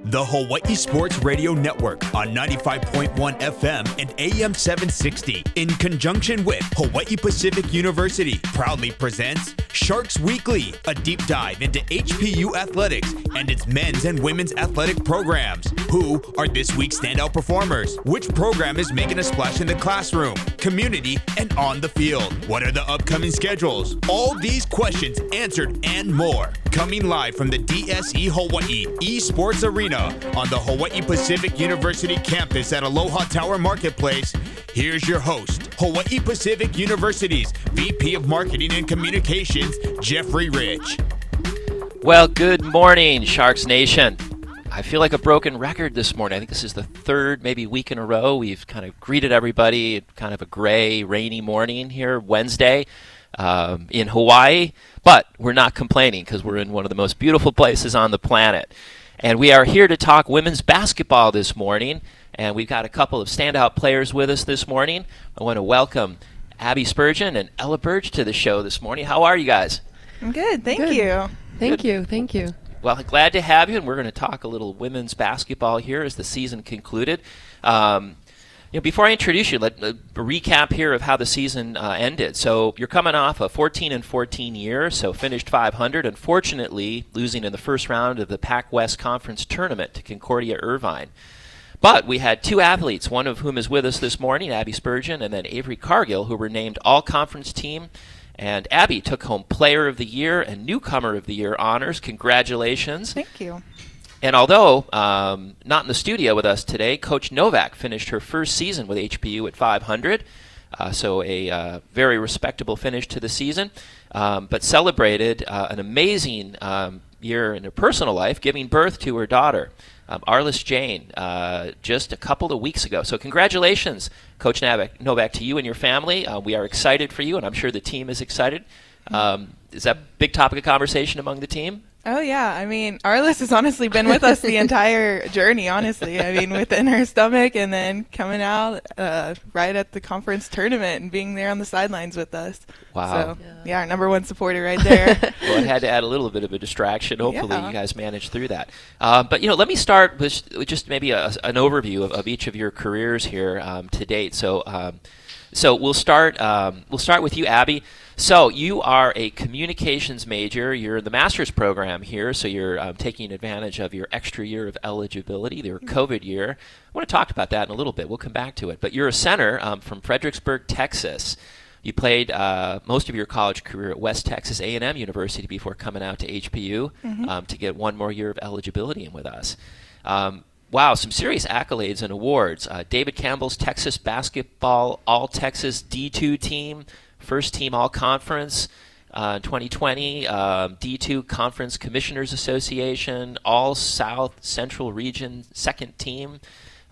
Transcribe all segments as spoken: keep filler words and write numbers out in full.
The Hawaii Sports Radio Network on ninety-five point one F M and A M seven sixty in conjunction with Hawaii Pacific University proudly presents Sharks Weekly, a deep dive into H P U athletics and its men's and women's athletic programs. Who are this week's standout performers? Which program is making a splash in the classroom, community, and on the field? What are the upcoming schedules? All these questions answered and more. Coming live from the D S E Hawaii Esports Arena on the Hawaii Pacific University campus at Aloha Tower Marketplace, here's your host, Hawaii Pacific University's V P of Marketing and Communications, Jeffrey Rich. Well, good morning, Sharks Nation. I feel like a broken record this morning. I think this is the third, maybe week in a row. We've kind of greeted everybody, kind of a gray, rainy morning here Wednesday um, in Hawaii. But we're not complaining because we're in one of the most beautiful places on the planet. And we are here to talk women's basketball this morning. And we've got a couple of standout players with us this morning. I want to welcome Abby Spurgeon and Ella Burge to the show this morning. How are you guys? I'm good. Thank good. you. Thank good. you. Thank you. Well, glad to have you. And we're going to talk a little women's basketball here as the season concluded. Um, you know, before I introduce you, let uh, a recap here of how the season uh, ended. So you're coming off a fourteen and fourteen year, so finished five hundred, unfortunately losing in the first round of the PacWest Conference tournament to Concordia Irvine. But we had two athletes, one of whom is with us this morning, Abby Spurgeon, and then Avery Cargill, who were named All-Conference Team. And Abby took home Player of the Year and Newcomer of the Year honors. Congratulations. Thank you. And although um, not in the studio with us today, Coach Novak finished her first season with H P U at five hundred, uh, so a uh, very respectable finish to the season, um, but celebrated uh, an amazing um, year in her personal life, giving birth to her daughter, um, Arliss Jane, uh, just a couple of weeks ago. So congratulations, Coach Novak, Novak to you and your family. Uh, we are excited for you, and I'm sure the team is excited. Um, is that a big topic of conversation among the team? Oh, yeah. I mean, Arliss has honestly been with us the entire journey, honestly. I mean, within her stomach and then coming out uh, right at the conference tournament and being there on the sidelines with us. Wow. So, yeah, yeah our number one supporter right there. Well, I had to add a little bit of a distraction. Hopefully yeah. you guys managed through that. Um, but, you know, let me start with, with just maybe a, an overview of, of each of your careers here um, to date. So, um, so we'll start, um, we'll start with you, Abby. So you are a communications major. You're in the master's program here, so you're um, taking advantage of your extra year of eligibility, your COVID year. I want to talk about that in a little bit. We'll come back to it. But you're a center um, from Fredericksburg, Texas. You played uh, most of your college career at West Texas A and M University before coming out to H P U mm-hmm. um, to get one more year of eligibility in with us. Um, wow, some serious accolades and awards. Uh, David Campbell's Texas Basketball All-Texas D two team, first team all-conference uh, in twenty twenty, um, D two Conference Commissioners Association, all-South Central Region second team,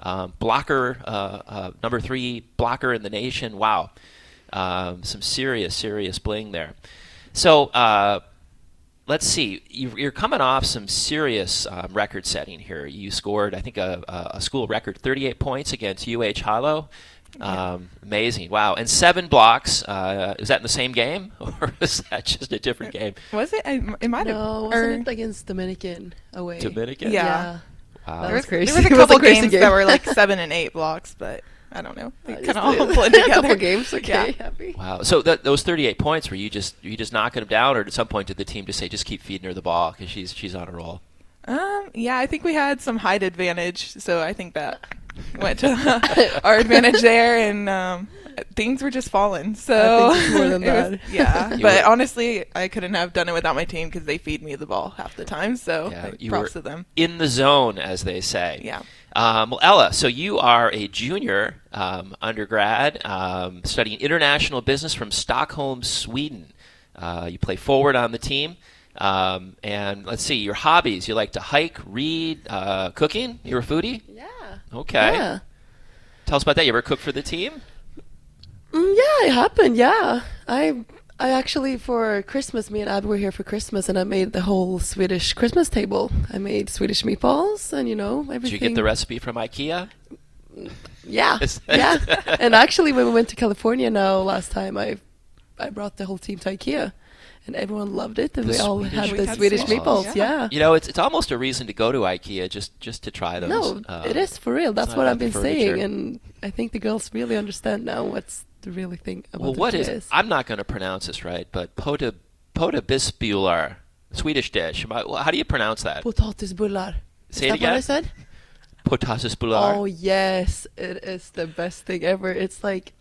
um, blocker, uh, uh, number three blocker in the nation. Wow. Um, some serious, serious bling there. So uh, let's see. You're coming off some serious um, record setting here. You scored, I think, a, a school record thirty-eight points against U H Hilo. Yeah. Um, amazing. Wow. And seven blocks. Uh, is that in the same game or is that just a different game? Was it? I, it might have. No, wasn't it against Dominican away? Dominican? Yeah. yeah. Wow. That there was crazy. There was a couple was a games game. that were like seven and eight blocks, but I don't know. They kind of all blend together. A couple games. Okay. Yeah. Wow. So that, those thirty-eight points, were you just, were you just knocking them down, or at some point did the team just say, just keep feeding her the ball because she's, she's on a roll? Um, yeah, I think we had some height advantage, so I think that went to uh, our advantage there, and um, things were just falling. So I think more than that. Was, yeah, you but were, honestly, I couldn't have done it without my team because they feed me the ball half the time. So yeah, like, you props were to them. In the zone, as they say. Yeah. Um, well, Ella, so you are a junior um, undergrad um, studying international business from Stockholm, Sweden. Uh, you play forward on the team. Um, and let's see, your hobbies. You like to hike, read, uh, cooking. You're a foodie? Yeah. Okay. Yeah. Tell us about that. You ever cook for the team? Mm, yeah, it happened. Yeah. I I actually, for Christmas, me and Abby were here for Christmas, and I made the whole Swedish Christmas table. I made Swedish meatballs and, you know, everything. Did you get the recipe from IKEA? Yeah. yeah. And actually, when we went to California now last time, I I brought the whole team to IKEA. And everyone loved it. And we all had the Swedish meatballs. Yeah. You know, it's it's almost a reason to go to IKEA just, just to try those. No, uh, it is for real. That's what I've been saying. And I think the girls really understand now what's the really thing about well, what is, is. I'm not going to pronounce this right, but pota, potatisbullar, Swedish dish. How do you pronounce that? Potatisbullar. Say it again. Is that what I said? Potatisbullar. Oh, yes. It is the best thing ever. It's like,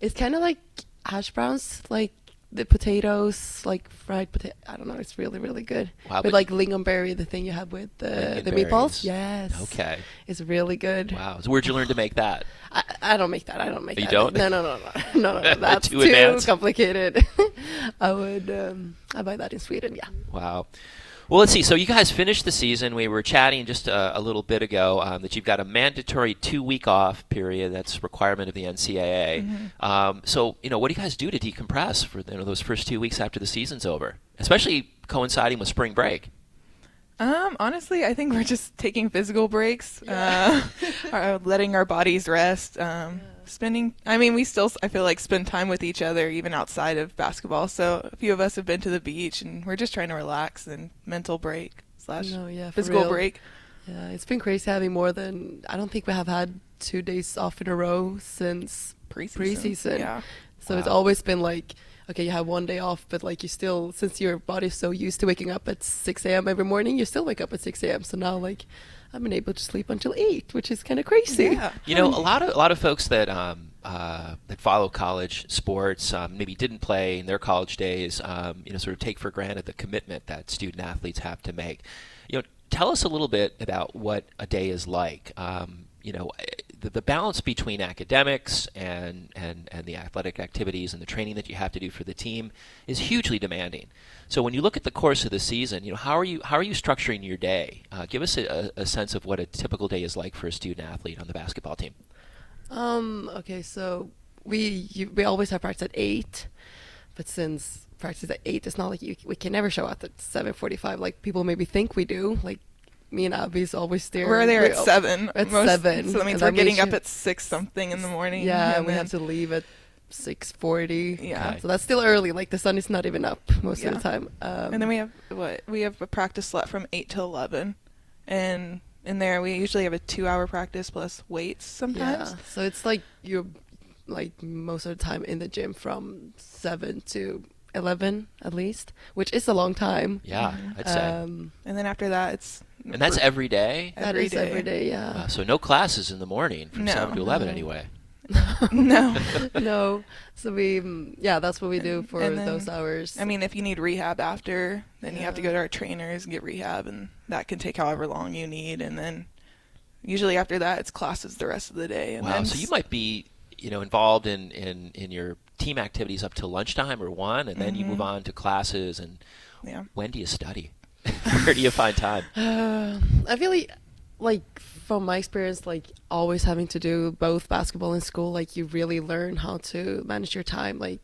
it's kind of like hash browns, like, the potatoes, like fried potato. I don't know. It's really, really good. Wow, with like lingonberry, the thing you have with the, the meatballs. Yes. Okay. It's really good. Wow. So where'd you learn to make that? I, I don't make that. I don't make you that. You don't? No, no, no, no. No, no, no. That's too, too complicated. I would um, I buy that in Sweden, yeah. Wow. Well, let's see. So you guys finished the season. We were chatting just a, a little bit ago um, that you've got a mandatory two-week off period. That's a requirement of the N C A A. Mm-hmm. Um, so, you know, what do you guys do to decompress for you know, those first two weeks after the season's over, especially coinciding with spring break? Um, honestly, I think we're just taking physical breaks, yeah. uh, letting our bodies rest, um, yeah. spending – I mean, we still, I feel like, spend time with each other even outside of basketball. So a few of us have been to the beach, and we're just trying to relax and mental break slash no, yeah, physical real. break. Yeah, it's been crazy having more than – I don't think we have had two days off in a row since preseason. pre-season. Yeah. So wow. It's always been like – okay, you have one day off, but like you still, since your body's so used to waking up at six a.m. every morning, you still wake up at six a.m. So now, like, I've been able to sleep until eight, which is kind of crazy. Yeah. You know, a lot of a lot of folks that um uh that follow college sports um, maybe didn't play in their college days, um, you know, sort of take for granted the commitment that student athletes have to make. You know, tell us a little bit about what a day is like. Um, you know. The balance between academics and, and, and the athletic activities and the training that you have to do for the team is hugely demanding. So when you look at the course of the season, you know how are you how are you structuring your day? Uh, give us a, a sense of what a typical day is like for a student athlete on the basketball team. Um, okay, so we you, we always have practice at eight, but since practice at eight, it's not like you, we can never show up at seven forty-five like people maybe think we do. Like. Me and Abby's always there. We're there at seven. At most, seven. So that means and we're that getting means up at six something in the morning. Yeah, and we then... have to leave at six forty. Yeah. Okay. So that's still early. Like the sun is not even up most yeah. of the time. Um, and then we have what we have a practice slot from eight to eleven, and in there we usually have a two-hour practice plus weights sometimes. Yeah. So it's like you're like most of the time in the gym from seven to eleven at least, which is a long time. Yeah, I'd say. Um, and then after that, it's. And that's every day? That every is day. every day, yeah. Wow, so no classes in the morning from no. seven to eleven no. anyway. no. no. So we, yeah, that's what we do for then, those hours. I mean, if you need rehab after, then yeah. you have to go to our trainers and get rehab, and that can take however long you need. And then usually after that, it's classes the rest of the day. And wow, then so you might be, you know, involved in, in, in your team activities up till lunchtime or one, and then mm-hmm. you move on to classes. And yeah. when do you study? Where do you find time? Uh, I feel like, like, from my experience, like, always having to do both basketball and school, like, you really learn how to manage your time. Like,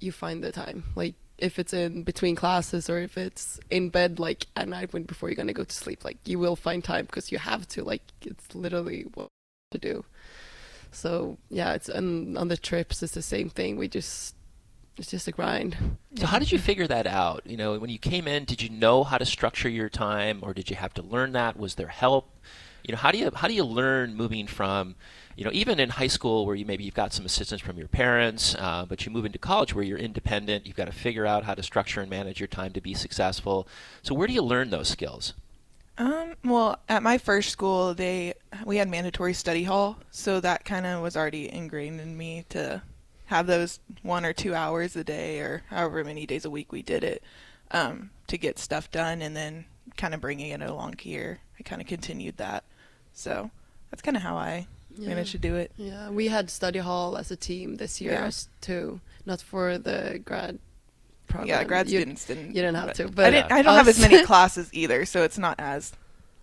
you find the time. Like, if it's in between classes or if it's in bed, like, at night when before you're going to go to sleep, like, you will find time because you have to. Like, it's literally what to do. So, yeah, it's and on the trips, it's the same thing. We just... It's just a grind. So how did you figure that out? You know, when you came in, did you know how to structure your time or did you have to learn that? Was there help? You know, how do you how do you learn moving from, you know, even in high school where you maybe you've got some assistance from your parents, uh, but you move into college where you're independent, you've got to figure out how to structure and manage your time to be successful. So where do you learn those skills? Um, well, at my first school, they we had mandatory study hall, so that kind of was already ingrained in me to have those one or two hours a day or however many days a week we did it um, to get stuff done, and then kind of bringing it along here. I kind of continued that. So that's kind of how I yeah. managed to do it. Yeah, we had study hall as a team this year yeah. too, not for the grad program. Yeah, grad students you, didn't. You didn't have but, to. But I, didn't, I don't us. have as many classes either, so it's not as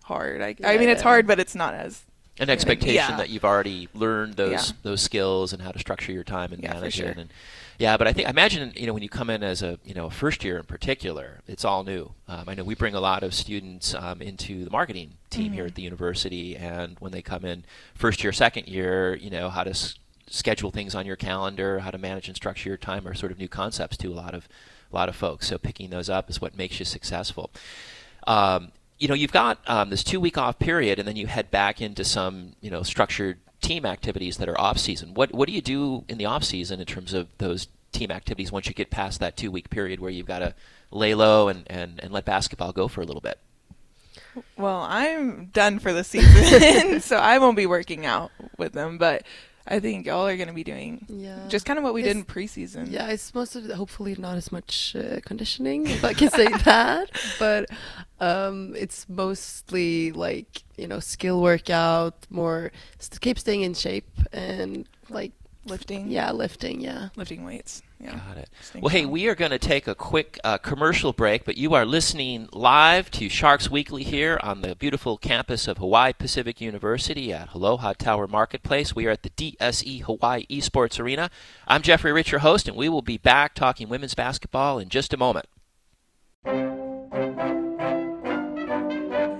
hard. I, yeah, I mean, it's hard, but it's not as An expectation yeah. that you've already learned those yeah. those skills and how to structure your time and yeah, manage sure. it. And, yeah, but I think I imagine you know when you come in as a you know a first year in particular, it's all new. Um, I know we bring a lot of students um, into the marketing team mm-hmm. here at the university, and when they come in first year, second year, you know how to s- schedule things on your calendar, how to manage and structure your time are sort of new concepts to a lot of a lot of folks. So picking those up is what makes you successful. Um, you know, you've got um, this two-week off period, and then you head back into some, you know, structured team activities that are off-season. What what do you do in the off-season in terms of those team activities once you get past that two-week period where you've got to lay low and, and, and let basketball go for a little bit? Well, I'm done for the season, so I won't be working out with them, but I think y'all are going to be doing yeah. just kind of what we it's, did in preseason. Yeah, it's most of the, hopefully not as much uh, conditioning, if I can say that, but um, it's mostly like, you know, skill workout, more st- keep staying in shape and like lifting. Yeah, lifting, yeah. Lifting weights. Yeah. Got it. Well, hey, we are going to take a quick uh, commercial break, but you are listening live to Sharks Weekly here on the beautiful campus of Hawaii Pacific University at Aloha Tower Marketplace. We are at the D S E Hawaii Esports Arena. I'm Jeffrey Rich, your host, and we will be back talking women's basketball in just a moment.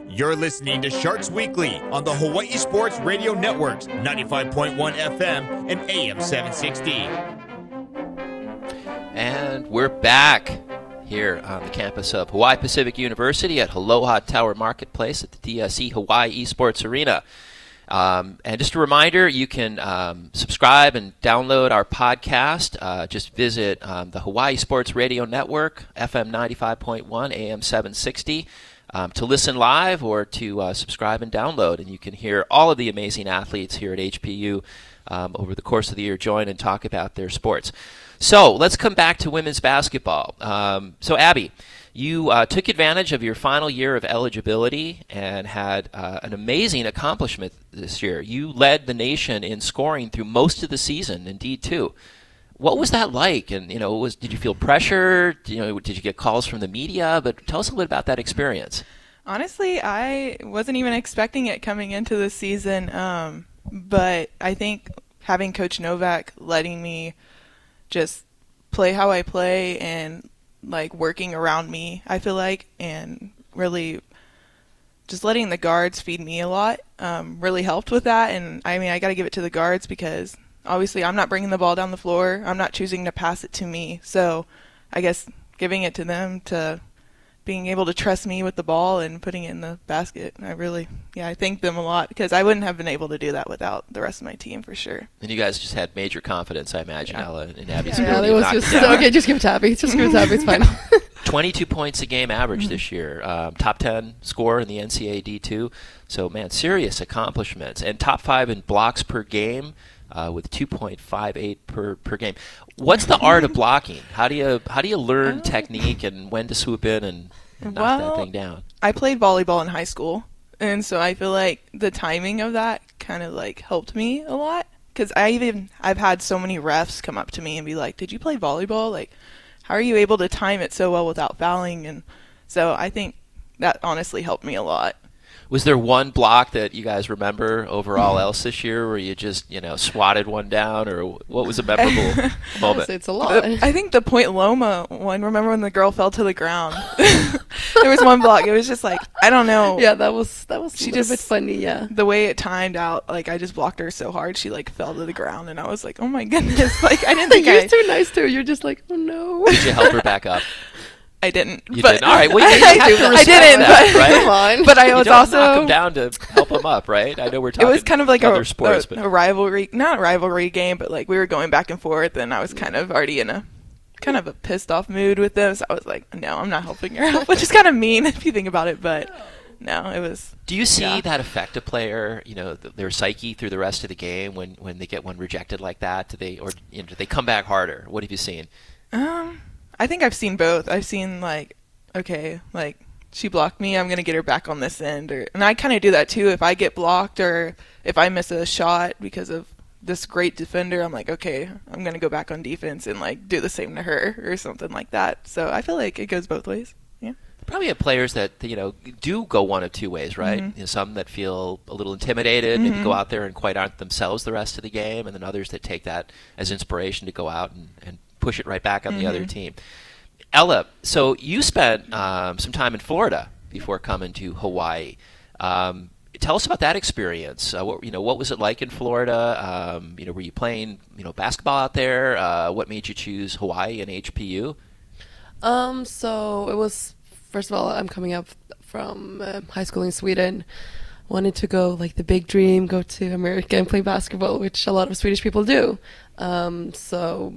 You're listening to Sharks Weekly on the Hawaii Sports Radio Network's ninety-five point one F M and A M seven sixty. And we're back here on the campus of Hawaii Pacific University at Aloha Tower Marketplace at the D S E Hawaii Esports Arena. Um, and just a reminder, you can um, subscribe and download our podcast. Uh, just visit um, the Hawaii Sports Radio Network, F M ninety-five point one, A M seven sixty, um, to listen live or to uh, subscribe and download. And you can hear all of the amazing athletes here at H P U um, over the course of the year join and talk about their sports. So let's come back to women's basketball. Um, so, Abby, you uh, took advantage of your final year of eligibility and had uh, an amazing accomplishment this year. You led the nation in scoring through most of the season, indeed, too. What was that like? And, you know, was did you feel pressure? You know, did you get calls from the media? But tell us a little bit about that experience. Honestly, I wasn't even expecting it coming into the season. Um, but I think having Coach Novak letting me just play how I play and like working around me, I feel like, and really just letting the guards feed me a lot um, really helped with that. And I mean, I got to give it to the guards because obviously I'm not bringing the ball down the floor. I'm not choosing to pass it to me. So I guess giving it to them, to being able to trust me with the ball and putting it in the basket. I really, yeah, I thank them a lot because I wouldn't have been able to do that without the rest of my team for sure. And you guys just had major confidence, I imagine, yeah. Ella and Abby's yeah, ability. Yeah, it was just, it so, okay, just give it to Abby. Just give it to Abby. It's fine. twenty-two points a game average this year. Um, top ten score in the N C A A D two. So, man, serious accomplishments. And top five in blocks per game. Uh, with two point five eight per, per game. What's the art of blocking? How do you how do you learn oh. technique and when to swoop in and, and knock well, that thing down? I played volleyball in high school, and so I feel like the timing of that kind of like helped me a lot because I even I've had so many refs come up to me and be like, "Did you play volleyball? Like, how are you able to time it so well without fouling?" And so I think that honestly helped me a lot. Was there one block that you guys remember over all else this year where you just, you know, swatted one down, or what was a memorable moment? It's a lot. I think the Point Loma one, remember when the girl fell to the ground? There was one block. It was just like, I don't know. Yeah, that was that was she a little just, bit funny, yeah. The way it timed out, like I just blocked her so hard, she like fell to the ground, and I was like, oh my goodness. Like I didn't think You're I... too nice to her. You're just like, oh no. Did you help her back up? I didn't. You but didn't. All right. Well, you I, have to I didn't. That, but, right? Come on. But I was you don't also knock him down to help him up, right? I know we're talking. It was kind of like other a, sports, a, but a rivalry, not a rivalry game, but like we were going back and forth, and I was kind of already in a kind of a pissed off mood with them. So I was like, no, I'm not helping her out, which is kind of mean if you think about it, but no, it was. Do you see yeah. that affect a player? You know, their psyche through the rest of the game when when they get one rejected like that. Do they or you know, do they come back harder? What have you seen? Um. I think I've seen both. I've seen like, okay, like she blocked me, I'm going to get her back on this end. Or, and I kind of do that too. If I get blocked or if I miss a shot because of this great defender, I'm like, okay, I'm going to go back on defense and like do the same to her or something like that. So I feel like it goes both ways. Yeah. Probably have players that, you know, do go one of two ways, right? Mm-hmm. You know, some that feel a little intimidated, mm-hmm. maybe go out there and quite aren't themselves the rest of the game. And then others that take that as inspiration to go out and, and push it right back on mm-hmm. the other team. Ella, so you spent um, some time in Florida before coming to Hawaii. Um, tell us about that experience. Uh, what, you know, what was it like in Florida? Um, you know, were you playing, you know, basketball out there? Uh, what made you choose Hawaii and H P U? Um, so it was, first of all, I'm coming up from uh, high school in Sweden. Wanted to go, like, the big dream, go to America and play basketball, which a lot of Swedish people do. Um, so,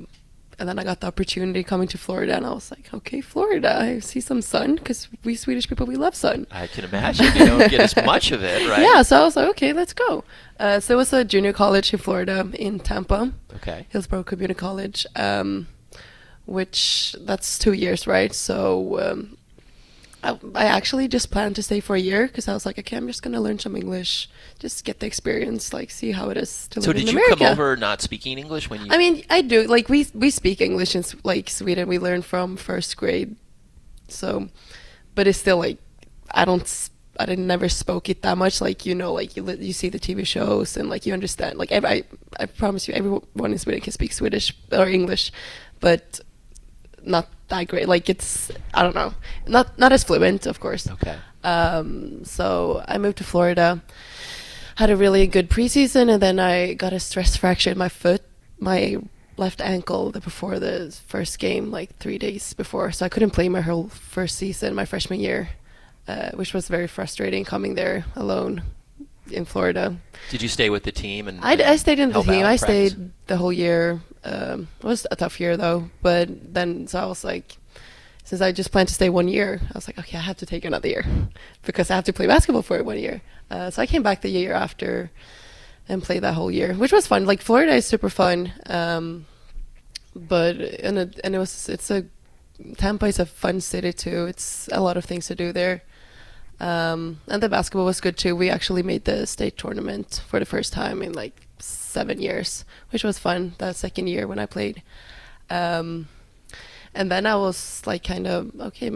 and then I got the opportunity coming to Florida, and I was like, okay, Florida, I see some sun, because we Swedish people, we love sun. I can imagine. You don't get as much of it, right? Yeah, so I was like, okay, let's go. Uh, so it was a junior college in Florida, in Tampa. Okay. Hillsborough Community College, um, which, that's two years, right? So... Um, I actually just planned to stay for a year because I was like, okay, I'm just going to learn some English, just get the experience, like see how it is to so live in America. So did you come over not speaking English when you? I mean, I do. Like we we speak English in like Sweden. We learn from first grade, so, but it's still like I don't I didn't never spoke it that much. Like you know, like you you see the T V shows and like you understand. Like every, I I promise you, everyone in Sweden can speak Swedish or English, but not that great. Like it's, I don't know, not not as fluent, of course. Okay. Um, so I moved to Florida, had a really good preseason, and then I got a stress fracture in my foot, my left ankle, the, before the first game, like three days before. So I couldn't play my whole first season, my freshman year, uh, which was very frustrating coming there alone in Florida. Did you stay with the team? And I, I stayed in the team. I stayed the whole year. Um, it was a tough year though, but then so I was like, since I just planned to stay one year, I was like, okay, I have to take another year because I have to play basketball for one year. Uh, so I came back the year after and played that whole year, which was fun. Like Florida is super fun, um, but and it, and it was it's a Tampa is a fun city too. It's a lot of things to do there, um, and the basketball was good too. We actually made the state tournament for the first time in like seven years, which was fun that second year when I played, um and then I was like kind of okay,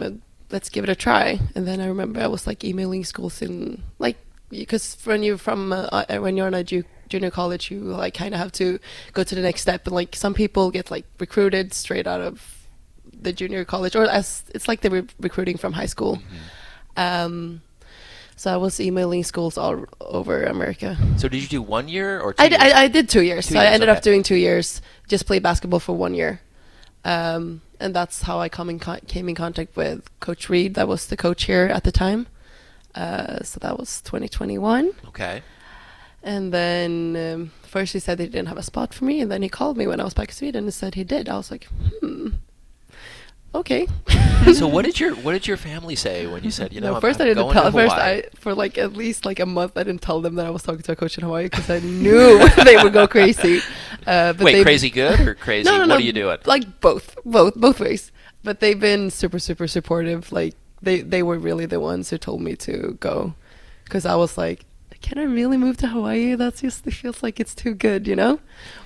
let's give it a try. And then I remember I was like emailing schools in like, because when you're from uh, when you're in a ju- junior college, you like kind of have to go to the next step, and like some people get like recruited straight out of the junior college, or as it's like they were recruiting from high school. Mm-hmm. um So I was emailing schools all over America. So did you do one year or two I, years? I, I did two years. Two so years, I ended okay. up doing two years, just played basketball for one year. Um, and that's how I come in con- came in contact with Coach Reed. That was the coach here at the time. Uh, so that was twenty twenty-one. Okay. And then um, first he said they didn't have a spot for me. And then he called me when I was back in Sweden and said he did. I was like, hmm. Okay. So what did your what did your family say when you said, you know, no, first I'm, I'm I didn't tell first I for like at least like a month I didn't tell them that I was talking to a coach in Hawaii because I knew they would go crazy. Uh, but Wait, they, crazy good or crazy? No, no, no, what are you doing? Like both, both, both ways. But they've been super, super supportive. Like they they were really the ones who told me to go, because I was like, can I really move to Hawaii? That's just it feels like it's too good, you know.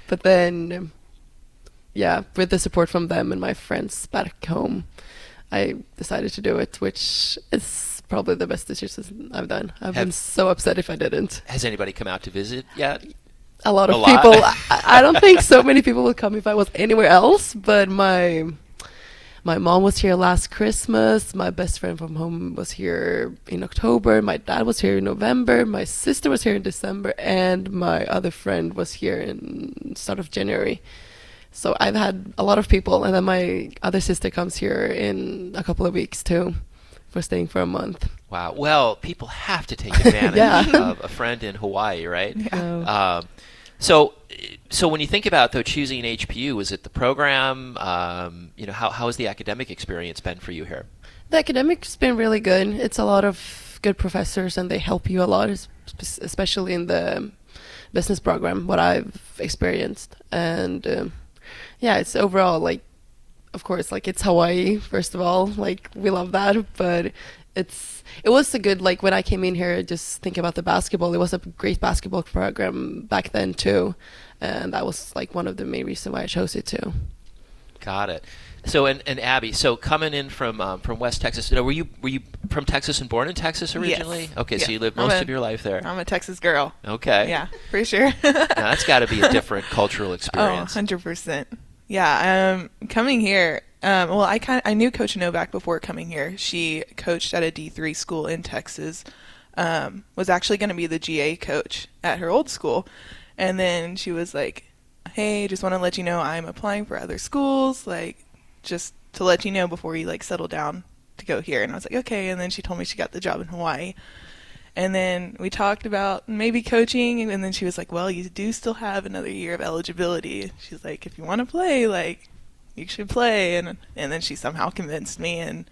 But then. Yeah, with the support from them and my friends back home, I decided to do it, which is probably the best decision I've done. I've Have, been so upset if I didn't. Has anybody come out to visit yet? A lot of a people. Lot. I, I don't think so many people would come if I was anywhere else, but my my mom was here last Christmas. My best friend from home was here in October. My dad was here in November. My sister was here in December. And my other friend was here in start of January. So I've had a lot of people, and then my other sister comes here in a couple of weeks too, for staying for a month. Wow. Well, people have to take advantage yeah. of a friend in Hawaii, right? Yeah. Um, so, so when you think about though choosing H P U, was it the program? Um, you know, how how has the academic experience been for you here? The academic's been really good. It's a lot of good professors, and they help you a lot, especially in the business program. What I've experienced and. Um, Yeah, it's overall like, of course, like it's Hawaii, first of all, like we love that, but it's, it was a good, like when I came in here, just think about the basketball, it was a great basketball program back then too. And that was like one of the main reasons why I chose it too. Got it. So, and, and Abby, so coming in from um, from West Texas, you know, were you were you from Texas and born in Texas originally? Yes. Okay, yeah. So you lived most a, of your life there. I'm a Texas girl. Okay. Yeah, pretty sure. Now, that's got to be a different cultural experience. Oh, one hundred percent. Yeah, um, coming here, um, well, I kind I knew Coach Novak before coming here. She coached at a D three school in Texas, um, was actually going to be the G A coach at her old school. And then she was like, hey, just want to let you know I'm applying for other schools, like, just to let you know before you, like, settle down to go here. And I was like, okay. And then she told me she got the job in Hawaii. And then we talked about maybe coaching, and then she was like, well, you do still have another year of eligibility. She's like, if you want to play, like, you should play. And and then she somehow convinced me, and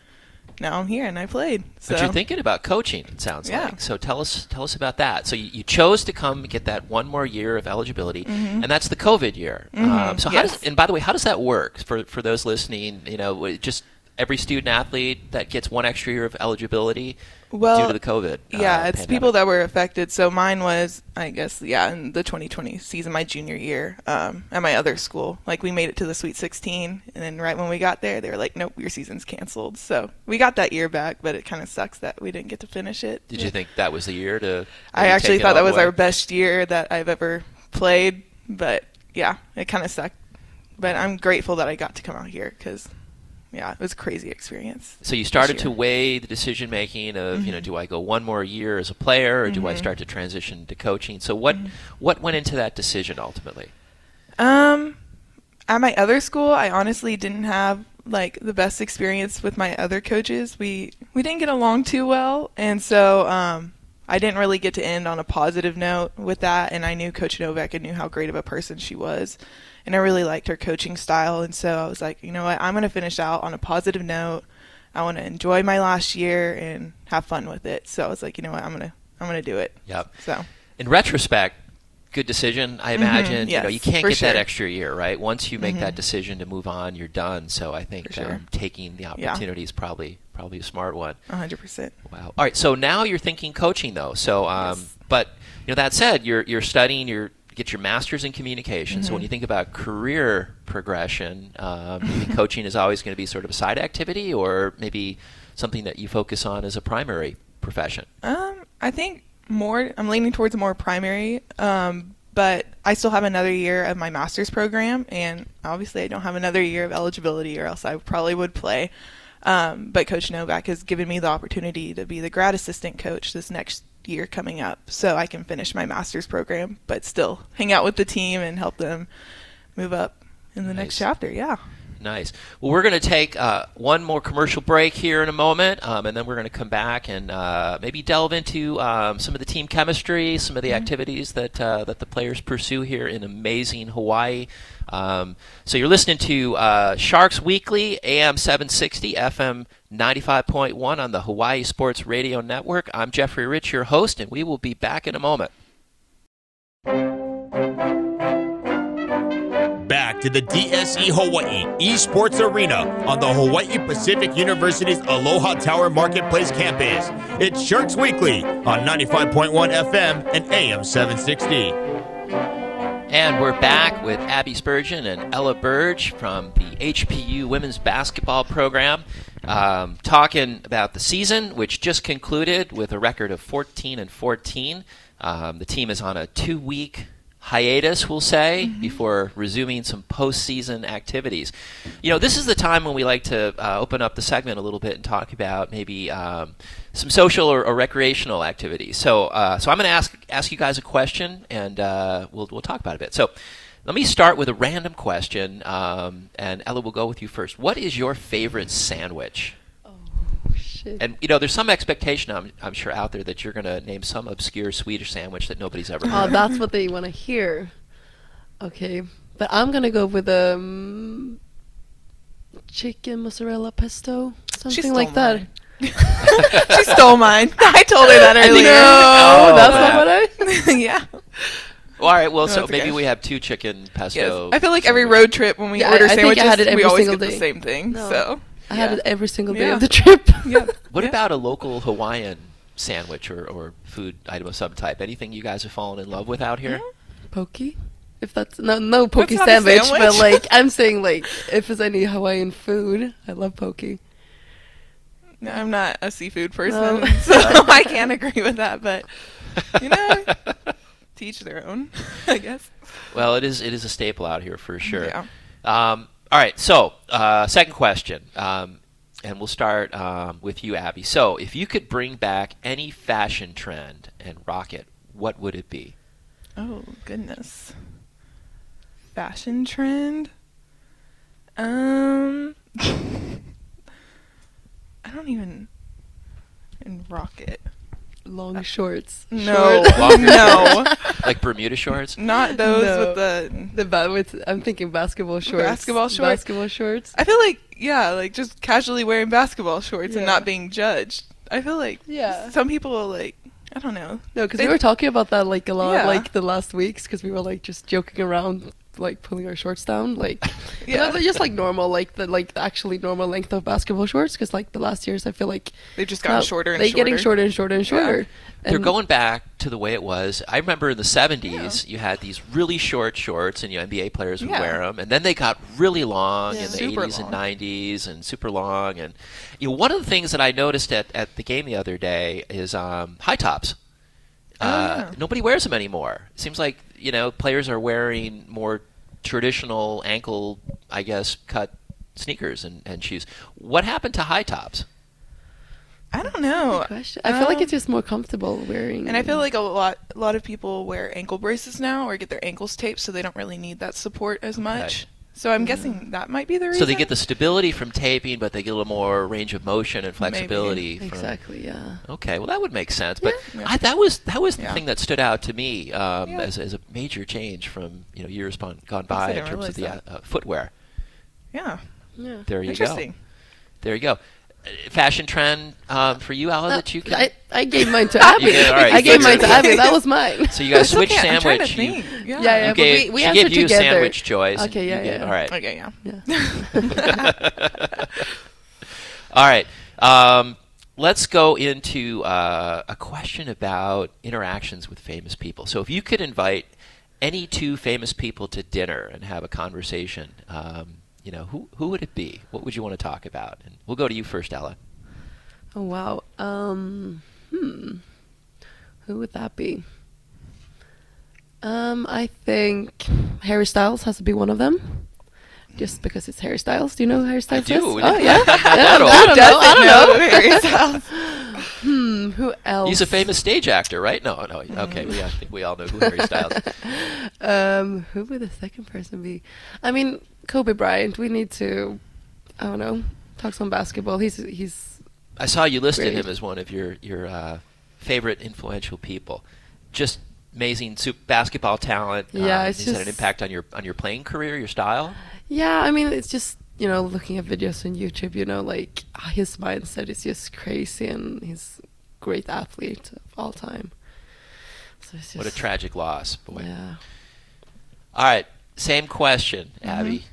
now I'm here, and I played. So. But you're thinking about coaching, it sounds yeah. like. So tell us tell us about that. So you, you chose to come get that one more year of eligibility, mm-hmm. and that's the COVID year. Mm-hmm. Um, so yes. how does, and by the way, how does that work for, for those listening, you know, just every student-athlete that gets one extra year of eligibility well, due to the COVID? Yeah, uh, it's pandemic. People that were affected. So mine was, I guess, yeah, in the twenty twenty season, my junior year um, at my other school. Like, we made it to the Sweet sixteen, and then right when we got there, they were like, nope, your season's canceled. So we got that year back, but it kind of sucks that we didn't get to finish it. Did yeah. you think that was the year to I actually thought that was our best year that I've ever played, but, yeah, it kind of sucked. But I'm grateful that I got to come out here because – yeah, it was a crazy experience. So you started to weigh the decision-making of, mm-hmm. you know, do I go one more year as a player or mm-hmm. do I start to transition to coaching? So what mm-hmm. what went into that decision ultimately? Um, at my other school, I honestly didn't have, like, the best experience with my other coaches. We, we didn't get along too well, and so um, I didn't really get to end on a positive note with that, and I knew Coach Novak and knew how great of a person she was. And I really liked her coaching style, and so I was like, you know what, I'm going to finish out on a positive note. I want to enjoy my last year and have fun with it. So I was like, you know what, I'm going to I'm going to do it. Yep. So in retrospect, good decision, I imagine. Mm-hmm, yes, you know, you can't get sure. that extra year, right? Once you make mm-hmm. that decision to move on, you're done. So I think sure. um, taking the opportunity yeah. is probably probably a smart one. one hundred percent. Wow. All right, so now you're thinking coaching though. So um yes. but you know, that said, you're you're studying, you're get your master's in communication. Mm-hmm. So when you think about career progression, um, maybe coaching is always going to be sort of a side activity or maybe something that you focus on as a primary profession? Um, I think more, I'm leaning towards more primary, um, but I still have another year of my master's program, and obviously I don't have another year of eligibility or else I probably would play. Um, but Coach Novak has given me the opportunity to be the grad assistant coach this next year coming up, so I can finish my master's program but still hang out with the team and help them move up in the nice. next chapter. Yeah. Nice. Well, we're going to take uh, one more commercial break here in a moment, um, and then we're going to come back and uh, maybe delve into um, some of the team chemistry, some of the mm-hmm. activities that uh, that the players pursue here in amazing Hawaii. Um, so you're listening to uh, Sharks Weekly, A M seven sixty, F M ninety-five point one on the Hawaii Sports Radio Network. I'm Jeffrey Rich, your host, and we will be back in a moment. Back to the D S E Hawaii Esports Arena on the Hawaii Pacific University's Aloha Tower Marketplace campus. It's Sharks Weekly on ninety-five point one F M and A M seven sixty. And we're back with Abby Spurgeon and Ella Burge from the H P U Women's Basketball Program, um, talking about the season, which just concluded with a record of fourteen and fourteen. Um, the team is on a two-week hiatus, we'll say, mm-hmm. before resuming some postseason activities. You know, this is the time when we like to uh, open up the segment a little bit and talk about maybe um, some social or, or recreational activities. So, uh, so I'm going to ask ask you guys a question, and uh, we'll we'll talk about it a bit. So, let me start with a random question, um, and Ella, we'll go with you first. What is your favorite sandwich? And, you know, there's some expectation, I'm, I'm sure, out there that you're going to name some obscure Swedish sandwich that nobody's ever heard of. Oh, that's what they want to hear. Okay. But I'm going to go with a um, chicken mozzarella pesto, something like that. She stole mine. I told her that earlier. No, oh, that's man. not what I... yeah. Well, all right, well, no, so maybe okay. we have two chicken pesto. Yes. I feel like every road trip when we yeah, order I, I sandwiches, think I had it we always get day. the same thing, no. so... I yeah. had it every single day yeah. of the trip. Yeah. What yeah. about a local Hawaiian sandwich or, or food item of some type? Anything you guys have fallen in love with out here? Yeah. Poke? If that's no no poke sandwich, sandwich, but like I'm saying, like if there's any Hawaiian food, I love poke. No, I'm not a seafood person, no. so I can't agree with that. But you know, to each their own, I guess. Well, it is it is a staple out here for sure. Yeah. Um, All right, so uh, second question. Um, And we'll start um, with you, Abby. So if you could bring back any fashion trend and rock it, what would it be? Oh, goodness. Fashion trend? Um, I don't even... And rock it. Long uh, shorts. No. Shorts. No. Like Bermuda shorts? Not those no. with the... the ba- with, I'm thinking basketball shorts. Basketball shorts? Basketball shorts. I feel like... Yeah, like just casually wearing basketball shorts yeah. and not being judged. I feel like yeah. some people are like, I don't know. No, because we were talking about that like a lot, yeah. like the last weeks, because we were like just joking around, like pulling our shorts down, like yeah, they're just like normal, like the like actually normal length of basketball shorts. Because like the last years, I feel like they've just gotten now, shorter and they're shorter. They're getting shorter and shorter and shorter. Yeah. And they're going back to the way it was. I remember in the seventies, yeah. you had these really short shorts, and you know, N B A players would yeah. wear them, and then they got really long yeah. in the super eighties long. And nineties, and super long. And you know, one of the things that I noticed at, at the game the other day is um, high tops. Oh, uh, yeah. Nobody wears them anymore. It seems like you know players are wearing more traditional ankle, I guess, cut sneakers and, and shoes. What happened to high tops? I don't know. I um, feel like it's just more comfortable wearing. And I feel like a lot a lot of people wear ankle braces now or get their ankles taped, so they don't really need that support as much. Right. So I'm yeah. guessing that might be the reason. So they get the stability from taping, but they get a little more range of motion and flexibility. From... Exactly, yeah. Okay, well, that would make sense. But yeah. I, that was that was yeah. the thing that stood out to me um, yeah. as, as a major change from you know years gone by in terms of the uh, footwear. Yeah. yeah. There you Interesting. go. There you go. Fashion trend um, for you, Ella, uh, that you can... I, I gave mine to Abby. Did, right, I gave mine to Abby. That was mine. So you guys switched okay. sandwich. You, yeah, yeah, yeah you gave, we, we she gave you together. A sandwich choice. Okay, yeah, yeah, yeah. All right. Okay, yeah. yeah. All right. Um, let's go into uh, a question about interactions with famous people. So if you could invite any two famous people to dinner and have a conversation... Um, You know, who who would it be? What would you want to talk about? And we'll go to you first, Ella. Oh, wow. Um, hmm. Who would that be? Um, I think Harry Styles has to be one of them. Just because it's Harry Styles. Do you know who Harry Styles I do. is? Oh, yeah. yeah I don't, I don't know. I don't know. know Harry Styles. hmm. Who else? He's a famous stage actor, right? No, no. Okay. we, I think we all know who Harry Styles is. Um, who would the second person be? I mean... Kobe Bryant, we need to, I don't know, talk some basketball. He's he's. I saw you listed him as one of your your uh, favorite influential people. Just amazing super basketball talent. Yeah, um, it's he's just, had an impact on your on your playing career, your style. Yeah, I mean, it's just you know looking at videos on YouTube, you know, like his mindset is just crazy, and he's a great athlete of all time. So it's just, what a tragic loss, boy. Yeah. All right. Same question, Abby. Mm-hmm.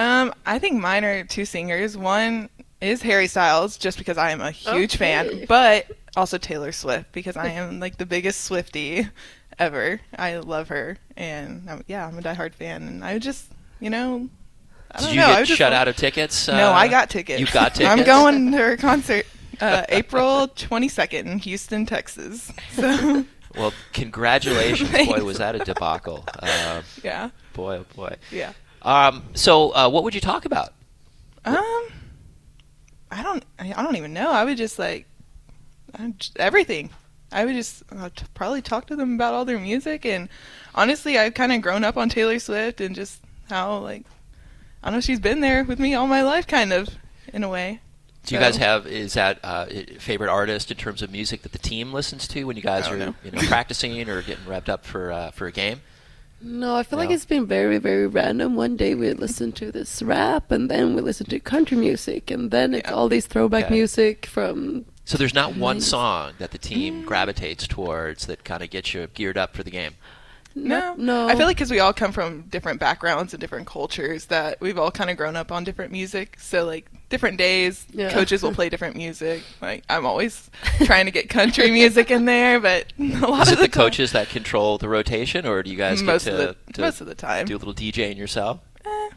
Um, I think mine are two singers. One is Harry Styles, just because I am a huge okay. fan, but also Taylor Swift, because I am like the biggest Swiftie ever. I love her, and I'm, yeah, I'm a diehard fan. And I just, you know, I don't Did you know, get I was shut just, out of tickets? Uh, no, I got tickets. You got tickets? I'm going to her concert uh, April twenty-second in Houston, Texas. So. Well, congratulations. Boy, was that a debacle. Um, yeah. Boy, oh boy. Yeah. Um, so uh, what would you talk about? Um, I don't I don't even know. I would just like just, everything. I would just uh, t- probably talk to them about all their music. And honestly, I've kind of grown up on Taylor Swift and just how, like, I don't know, she's been there with me all my life, kind of, in a way. Do you guys have, is that uh, favorite artist in terms of music that the team listens to when you guys are know. you know practicing or getting revved up for uh, for a game? No, I feel no. like it's been very, very random. One day we listen to this rap, and then we listen to country music, and then it's yeah. all these throwback okay. music from... So there's not one song that the team mm. gravitates towards that kind of gets you geared up for the game? No. no. I feel like because we all come from different backgrounds and different cultures that we've all kind of grown up on different music. So, like, different days, yeah. coaches will play different music. Like, I'm always trying to get country music in there, but a lot Is of the Is it the time, coaches that control the rotation, or do you guys get to, the, to most of the time. do a little DJing yourself? Eh,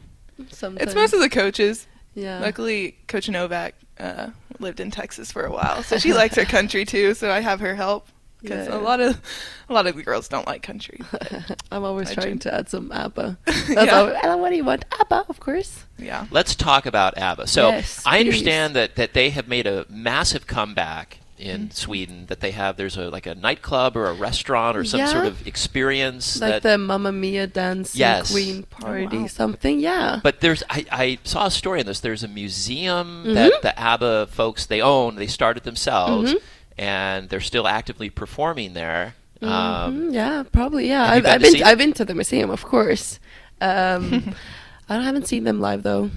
Sometimes. It's most of the coaches. Yeah. Luckily, Coach Novak uh, lived in Texas for a while, so she likes her country, too, so I have her help. because yeah, yeah. a lot of a lot of the girls don't like country. I'm always I trying do. to add some ABBA. That's yeah. always, Ella, what do you want? ABBA, of course. Yeah. Let's talk about ABBA. So yes, I understand that, that they have made a massive comeback in mm. Sweden, that they have, there's a like a nightclub or a restaurant or some yeah. sort of experience. Like that, the Mamma Mia dancing yes. queen party, oh, wow. something, yeah. But there's, I, I saw a story on this, there's a museum mm-hmm. that the ABBA folks, they own, they started themselves, mm-hmm. and they're still actively performing there. Mm-hmm. Um, yeah, probably, yeah. I've, been I've, been, I've been to the museum, of course. Um, I haven't seen them live, though.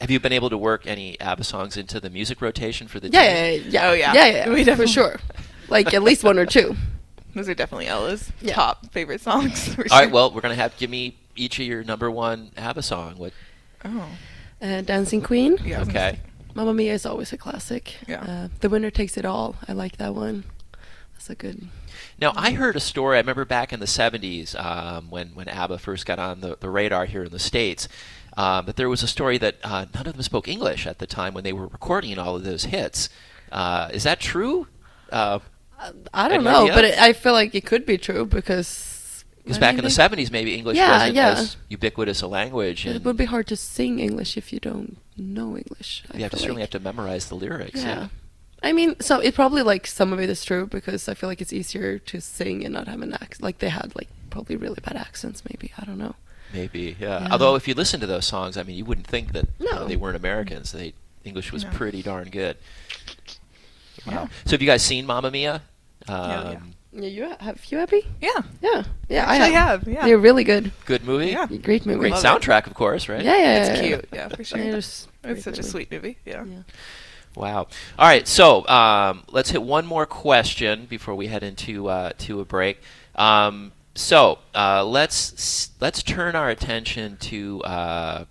Have you been able to work any ABBA songs into the music rotation for the yeah, team? Yeah, yeah, yeah. Oh, yeah. Yeah, yeah, yeah. We for sure. Like, at least one or two. Those are definitely Ella's yeah. top favorite songs. All sure. right, well, we're going to have, give me each of your number one ABBA song. What? Oh. Uh, Dancing Queen. Yeah. Okay. Mamma Mia is always a classic. Yeah. Uh, the Winner Takes It All. I like that one. That's a good. Now, I heard a story, I remember back in the seventies um, when, when ABBA first got on the, the radar here in the States. Uh, but there was a story that uh, none of them spoke English at the time when they were recording all of those hits. Uh, is that true? Uh, I don't know, but it, I feel like it could be true because... Because back in the seventies, maybe English yeah, wasn't yeah. as ubiquitous a language. And it would be hard to sing English if you don't know English. I you have to like. certainly have to memorize the lyrics. Yeah. yeah. I mean, so it probably, like, some of it is true because I feel like it's easier to sing and not have an accent. Like, they had, like, probably really bad accents maybe. I don't know. Maybe, yeah. yeah. Although if you listen to those songs, I mean, you wouldn't think that no. you know, they weren't Americans. They English was no. pretty darn good. Wow. Yeah. So have you guys seen Mamma Mia? Um, yeah, yeah. You have you, Abby? Yeah, yeah, yeah. I actually have. have. Yeah, they're really good. Good movie. Yeah, great movie. Great Love soundtrack, it. of course, right? Yeah, yeah. It's yeah, cute. Yeah, for sure. It's such movie. a sweet movie. Yeah. yeah. Wow. All right. So um, let's hit one more question before we head into uh, to a break. Um, So uh, let's let's turn our attention to uh,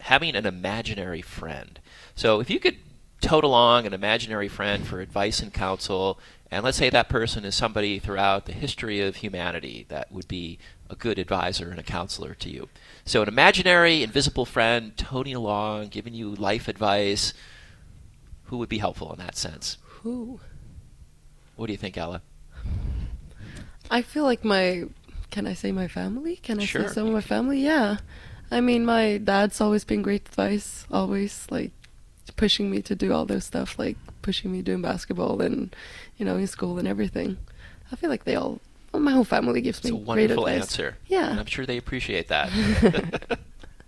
having an imaginary friend. So if you could tote along an imaginary friend for advice and counsel, and let's say that person is somebody throughout the history of humanity that would be a good advisor and a counselor to you. So an imaginary, invisible friend toting along, giving you life advice, who would be helpful in that sense? Who? What do you think, Ella? I feel like my, can I say my family? Can I sure. say some of my family? Yeah. I mean, my dad's always been great advice, always, like, pushing me to do all those stuff, like, pushing me doing basketball and, you know, in school and everything. I feel like they all, well, my whole family gives me great advice. It's a wonderful answer. Yeah. And I'm sure they appreciate that.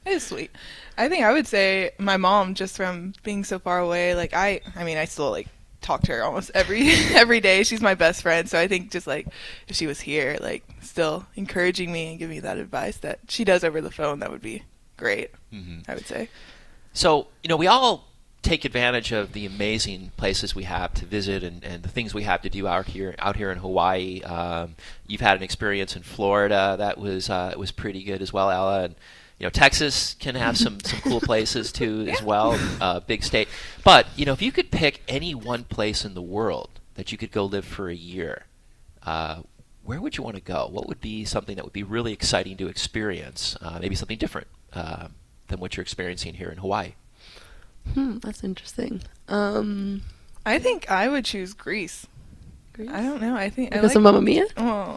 It is sweet. I think I would say my mom, just from being so far away, like, I, I mean, I still, like, talk to her almost every every day. She's my best friend, so I think just like if she was here, like still encouraging me and giving me that advice that she does over the phone, that would be great. Mm-hmm. I would say. So, you know, we all take advantage of the amazing places we have to visit and, and the things we have to do out here out here in Hawaii. Um, you've had an experience in Florida that was uh, was pretty good as well, Ella. And you know, Texas can have some, some cool places, too, yeah. as well, uh, big state. But, you know, if you could pick any one place in the world that you could go live for a year, uh, where would you want to go? What would be something that would be really exciting to experience, uh, maybe something different uh, than what you're experiencing here in Hawaii? Hmm, that's interesting. Um, I think I would choose Greece. I don't know. I think because I like, of Mamma Mia. Oh,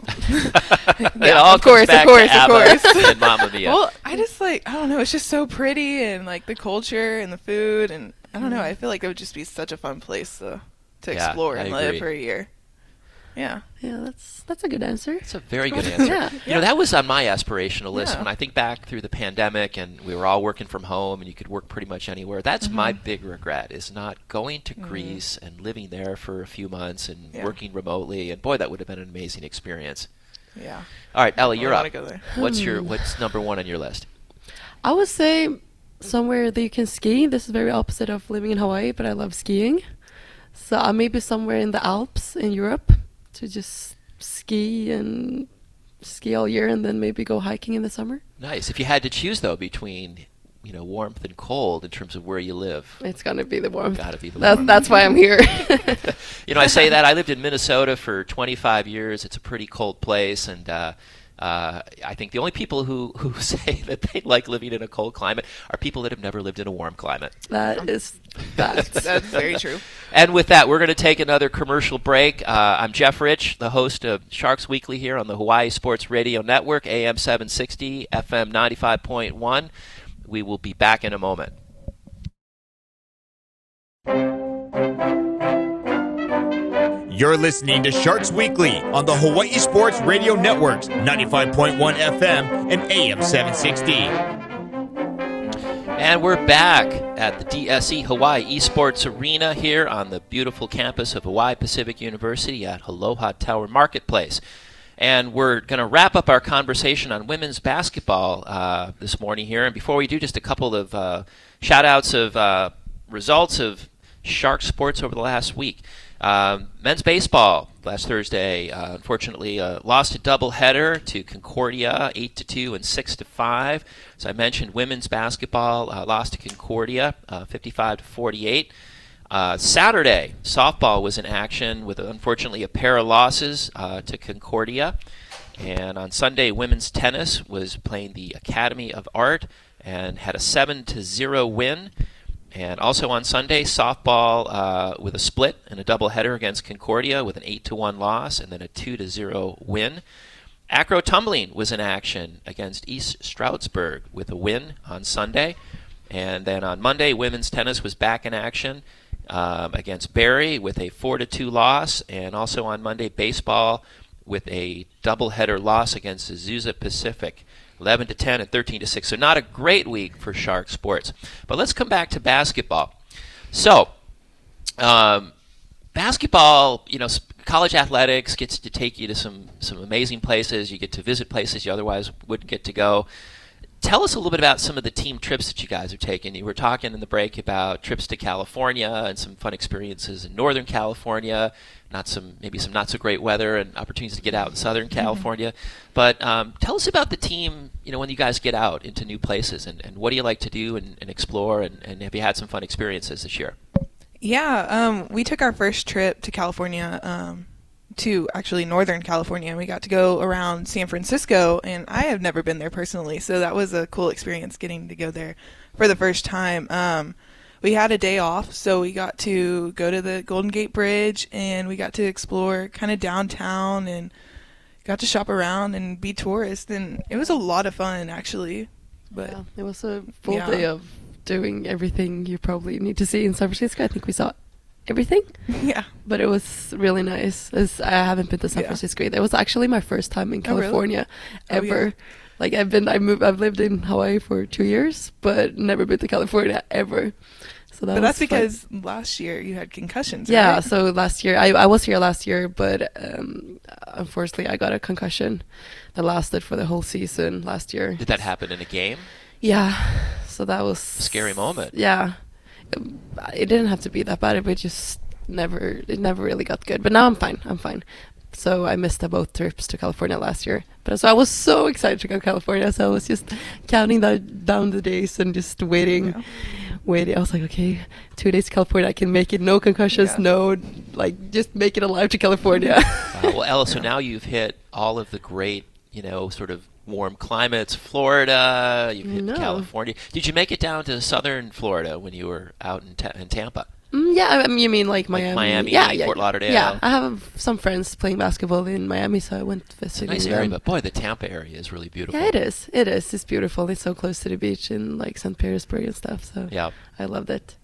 yeah, all of course, of course, of course. And Mamma Mia. Well, I just like I don't know. It's just so pretty and like the culture and the food and I don't know. I feel like it would just be such a fun place to to yeah, explore I and agree. live for a year. Yeah, yeah. That's that's a good answer. It's a very good answer. yeah. You know, that was on my aspirational list yeah. when I think back through the pandemic and we were all working from home and you could work pretty much anywhere. That's mm-hmm. my big regret is not going to mm-hmm. Greece and living there for a few months and yeah. working remotely. And boy, that would have been an amazing experience. Yeah. All right, Ella, you're up. Go there. What's your what's number one on your list? I would say somewhere that you can ski. This is very opposite of living in Hawaii, but I love skiing. So uh, maybe somewhere in the Alps in Europe. To just ski and ski all year and then maybe go hiking in the summer. Nice. If you had to choose, though, between, you know, warmth and cold in terms of where you live. It's going to be the warmth. Got to be the that's, warmth. That's why I'm here. You know, I say that. I lived in Minnesota for twenty-five years. It's a pretty cold place. And uh, uh, I think the only people who, who say that they like living in a cold climate are people that have never lived in a warm climate. That is That's, that's very true. And with that, we're going to take another commercial break. Uh, I'm Jeff Rich, the host of Sharks Weekly here on the Hawaii Sports Radio Network, A M seven sixty, F M ninety-five point one. We will be back in a moment. You're listening to Sharks Weekly on the Hawaii Sports Radio Network's ninety-five point one F M and A M seven sixty. And we're back at the D S E Hawaii Esports Arena here on the beautiful campus of Hawaii Pacific University at Aloha Tower Marketplace. And we're going to wrap up our conversation on women's basketball uh, this morning here. And before we do, just a couple of uh, shout-outs of uh, results of Shark Sports over the last week. Um, men's baseball last Thursday, uh, unfortunately, uh, lost a doubleheader to Concordia, eight to two and six to five. As I mentioned, women's basketball uh, lost to Concordia, uh, fifty-five to forty-eight. Uh, Saturday, softball was in action with, unfortunately, a pair of losses uh, to Concordia. And on Sunday, women's tennis was playing the Academy of Art and had a seven to zero win. And also on Sunday, softball uh, with a split and a doubleheader against Concordia with an eight to one loss and then a two to zero win. Acro tumbling was in action against East Stroudsburg with a win on Sunday. And then on Monday, women's tennis was back in action um, against Barrie with a four to two loss. And also on Monday, baseball with a doubleheader loss against Azusa Pacific. eleven to ten and thirteen to six. So not a great week for Shark Sports. But let's come back to basketball. So um, basketball, you know, college athletics gets to take you to some, some amazing places. You get to visit places you otherwise wouldn't get to go. Tell us a little bit about some of the team trips that you guys have taken. You were talking in the break about trips to California and some fun experiences in Northern California, not some maybe some not so great weather and opportunities to get out in Southern California. Mm-hmm. But um, tell us about the team, you know, when you guys get out into new places and, and what do you like to do and, and explore and, and have you had some fun experiences this year? Yeah, um, we took our first trip to California, um, to actually Northern California, and we got to go around San Francisco, and I have never been there personally, so that was a cool experience getting to go there for the first time. Um, we had a day off, so we got to go to the Golden Gate Bridge, and we got to explore kind of downtown and got to shop around and be tourists, and it was a lot of fun, actually. But yeah, it was a full yeah. day of doing everything you probably need to see in San Francisco. I think we saw everything. Yeah. But it was really nice. As I haven't been to San yeah. Francisco either. It was actually my first time in California oh, really? ever. Oh, yeah. Like I've been I moved I've lived in Hawaii for two years, but never been to California ever. So that But was that's because fun. Last year you had concussions. Yeah, right? So last year I, I was here last year, but um, unfortunately I got a concussion that lasted for the whole season last year. Did that happen in a game? Yeah. So that was a scary moment. Yeah. It didn't have to be that bad. It just never, it never really got good. But now I'm fine. I'm fine. So I missed the both trips to California last year. But so I was so excited to go to California. So I was just counting that down the days and just waiting, yeah. waiting. I was like, okay, two days to California. I can make it. No concussions. Yeah. No, like just make it alive to California. Wow. Well, Ella, so now you've hit all of the great, you know, sort of warm climates, Florida, you've hit no. California. Did you make it down to southern Florida when you were out in, ta- in Tampa? Mm, yeah, I mean, you mean like Miami? Like Miami, yeah, yeah, Fort Lauderdale. Yeah, I have some friends playing basketball in Miami, so I went visiting nice area, them. But boy, the Tampa area is really beautiful. Yeah, it is. It is. It's beautiful. It's so close to the beach and like Saint Petersburg and stuff, so yeah. I loved it.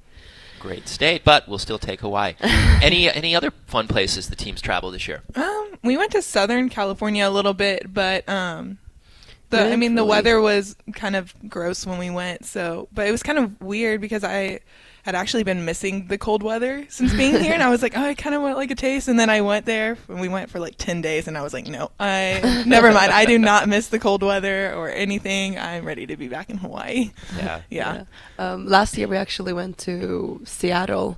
Great state, but we'll still take Hawaii. Any any other fun places the teams traveled this year? Um, we went to Southern California a little bit, but... Um, The, I mean, the weather was kind of gross when we went, so, but it was kind of weird because I had actually been missing the cold weather since being here, and I was like, oh, I kind of want like a taste, and then I went there, and we went for like ten days, and I was like, no, I, never mind, I do not miss the cold weather or anything, I'm ready to be back in Hawaii. Yeah. Yeah. yeah. Um, last year, we actually went to Seattle,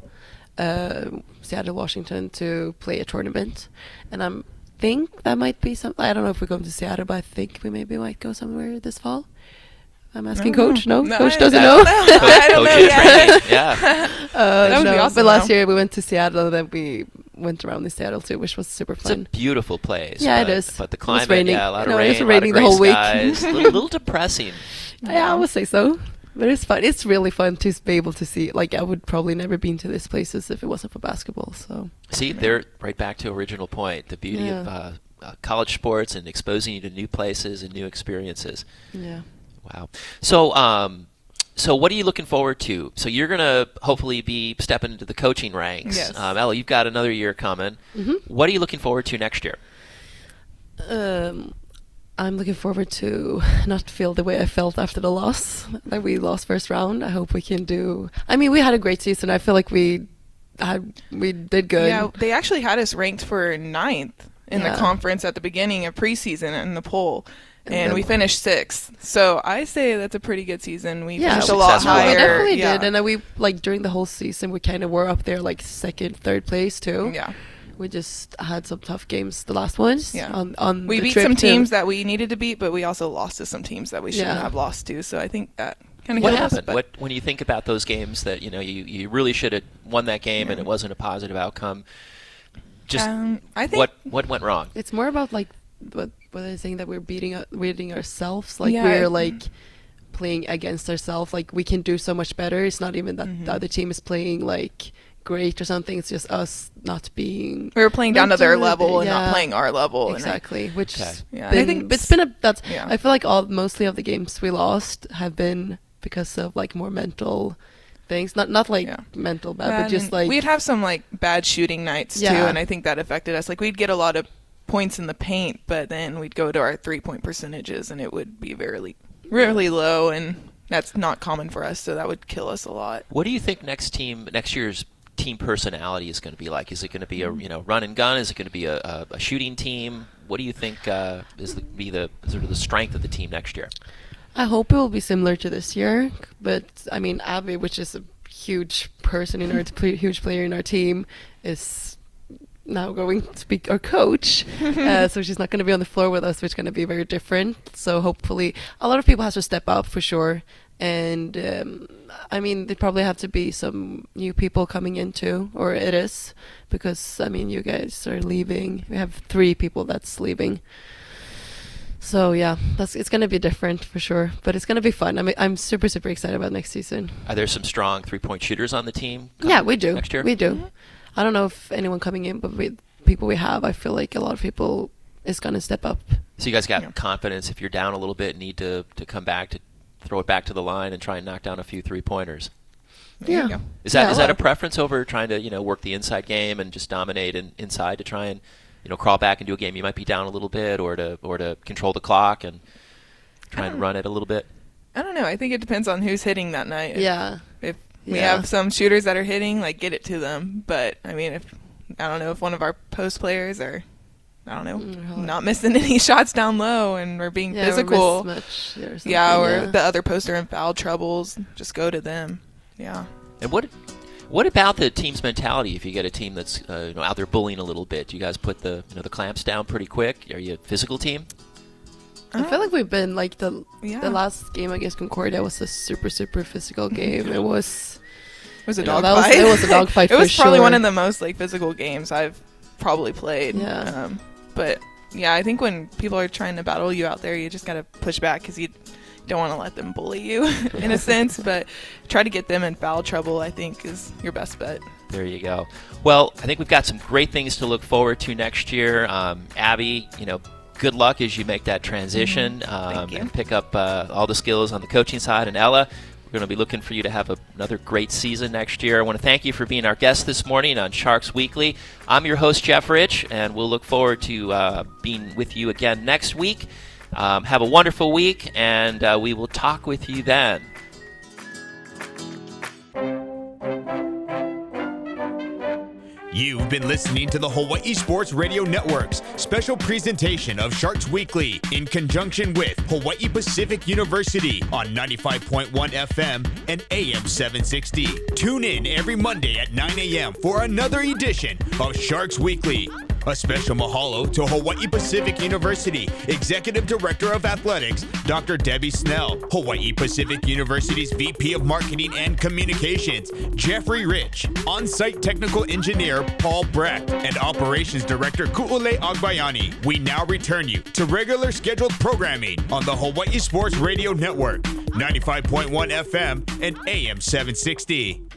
uh, Seattle, Washington, to play a tournament, and I'm I think that might be something. I don't know if we're going to Seattle, but I think we maybe might go somewhere this fall. I'm asking Coach. No, no Coach I, doesn't I, know. know. Coach, I don't know. Yet. Yeah. uh, that would no, be awesome. But last year we went to Seattle, and then we went around in Seattle too, which was super fun. It's a beautiful place. Yeah, but, it is. But the climate, yeah, a lot of no, rain. It was raining a lot of the whole skies, week. A little, little depressing. Yeah, I would say so. But it's fun. It's really fun to be able to see. Like, I would probably never been to these places if it wasn't for basketball. So see, they're right back to original point. The beauty yeah. of uh, uh, college sports and exposing you to new places and new experiences. Yeah. Wow. So, um, so what are you looking forward to? So you're gonna hopefully be stepping into the coaching ranks. Yes. Um, Ella, you've got another year coming. Mm-hmm. What are you looking forward to next year? Um. I'm looking forward to not feel the way I felt after the loss that we lost first round. I hope we can do. I mean, we had a great season. I feel like we had we did good. Yeah, they actually had us ranked for ninth in yeah. the conference at the beginning of preseason in the poll, and, and we finished sixth. So I say that's a pretty good season. We yeah, finished a lot higher. We definitely yeah. did, and then we like during the whole season we kind of were up there like second, third place too. Yeah. We just had some tough games, the last ones. Yeah. On, on we beat some teams that we needed to beat, but we also lost to some teams that we shouldn't yeah. have lost to. So I think that kind of what happened. Us, what when you think about those games that you know you, you really should have won that game yeah. and it wasn't a positive outcome. Just um, I think what what went wrong. It's more about like what what I'm saying that we're beating beating ourselves. Like yeah. we're like playing against ourselves. Like we can do so much better. It's not even that mm-hmm. the other team is playing like. Great or something. It's just us not being we were playing down to their level and yeah. not playing our level exactly and, which okay. yeah. been, I think it's been a that's yeah. I feel like all mostly of the games we lost have been because of like more mental things not not like yeah. mental bad, bad but just like we'd have some like bad shooting nights yeah. too, and I think that affected us. Like we'd get a lot of points in the paint, but then we'd go to our three point percentages and it would be very really low, and that's not common for us, so that would kill us a lot. What do you think next team next year's team personality is going to be like? Is it going to be a you know run and gun? Is it going to be a, a, a shooting team? What do you think uh, is the, be the sort of the strength of the team next year? I hope it will be similar to this year, but I mean Abby, which is a huge person in our huge player in our team, is now going to be our coach, uh, so she's not going to be on the floor with us, which is going to be very different. So hopefully, a lot of people have to step up for sure. And um, I mean, there probably have to be some new people coming in too, or it is, because I mean, you guys are leaving. We have three people that's leaving. So yeah, that's it's going to be different for sure, but it's going to be fun. I mean, I'm super, super excited about next season. Are there some strong three-point shooters on the team? Yeah, we do. Next year? We do. Mm-hmm. I don't know if anyone coming in, but with people we have, I feel like a lot of people is going to step up. So you guys got yeah. confidence if you're down a little bit and need to, to come back to throw it back to the line and try and knock down a few three-pointers. There yeah. Is that yeah, is that a preference over trying to, you know, work the inside game and just dominate in, inside to try and, you know, crawl back and do a game you might be down a little bit, or to or to control the clock and try and run it a little bit? I don't know. I think it depends on who's hitting that night. Yeah. If, if we yeah. have some shooters that are hitting, like, get it to them. But, I mean, if I don't know if one of our post players are – I don't know, mm-hmm. not missing any shots down low, and we're being yeah, physical. We're or yeah, or yeah. the other posts are in foul troubles. Just go to them. Yeah. And what what about the team's mentality? If you get a team that's uh, you know out there bullying a little bit, do you guys put the you know the clamps down pretty quick? Are you a physical team? I feel like we've been like the yeah. the last game against Concordia was a super super physical game. It was. It was a dog know, fight. Was, it was a dog fight. It for was probably sure. one of the most like physical games I've probably played. Yeah. Um, But, yeah, I think when people are trying to battle you out there, you just got to push back because you don't want to let them bully you in a sense. But try to get them in foul trouble, I think, is your best bet. There you go. Well, I think we've got some great things to look forward to next year. Um, Abby, you know, good luck as you make that transition mm-hmm. um, and pick up uh, all the skills on the coaching side. And Ella, we're going to be looking for you to have a, another great season next year. I want to thank you for being our guest this morning on Sharks Weekly. I'm your host, Jeff Rich, and we'll look forward to uh, being with you again next week. Um, have a wonderful week, and uh, we will talk with you then. You've been listening to the Hawaii Sports Radio Network's special presentation of Sharks Weekly in conjunction with Hawaii Pacific University on ninety-five point one F M and A M seven sixty. Tune in every Monday at nine a.m. for another edition of Sharks Weekly. A special mahalo to Hawaii Pacific University Executive Director of Athletics, Doctor Debbie Snell, Hawaii Pacific University's V P of Marketing and Communications, Jeffrey Rich, on-site technical engineer, Paul Brecht, and Operations Director, Ku'ule Agbayani. We now return you to regular scheduled programming on the Hawaii Sports Radio Network. ninety-five point one F M and A M seven sixty.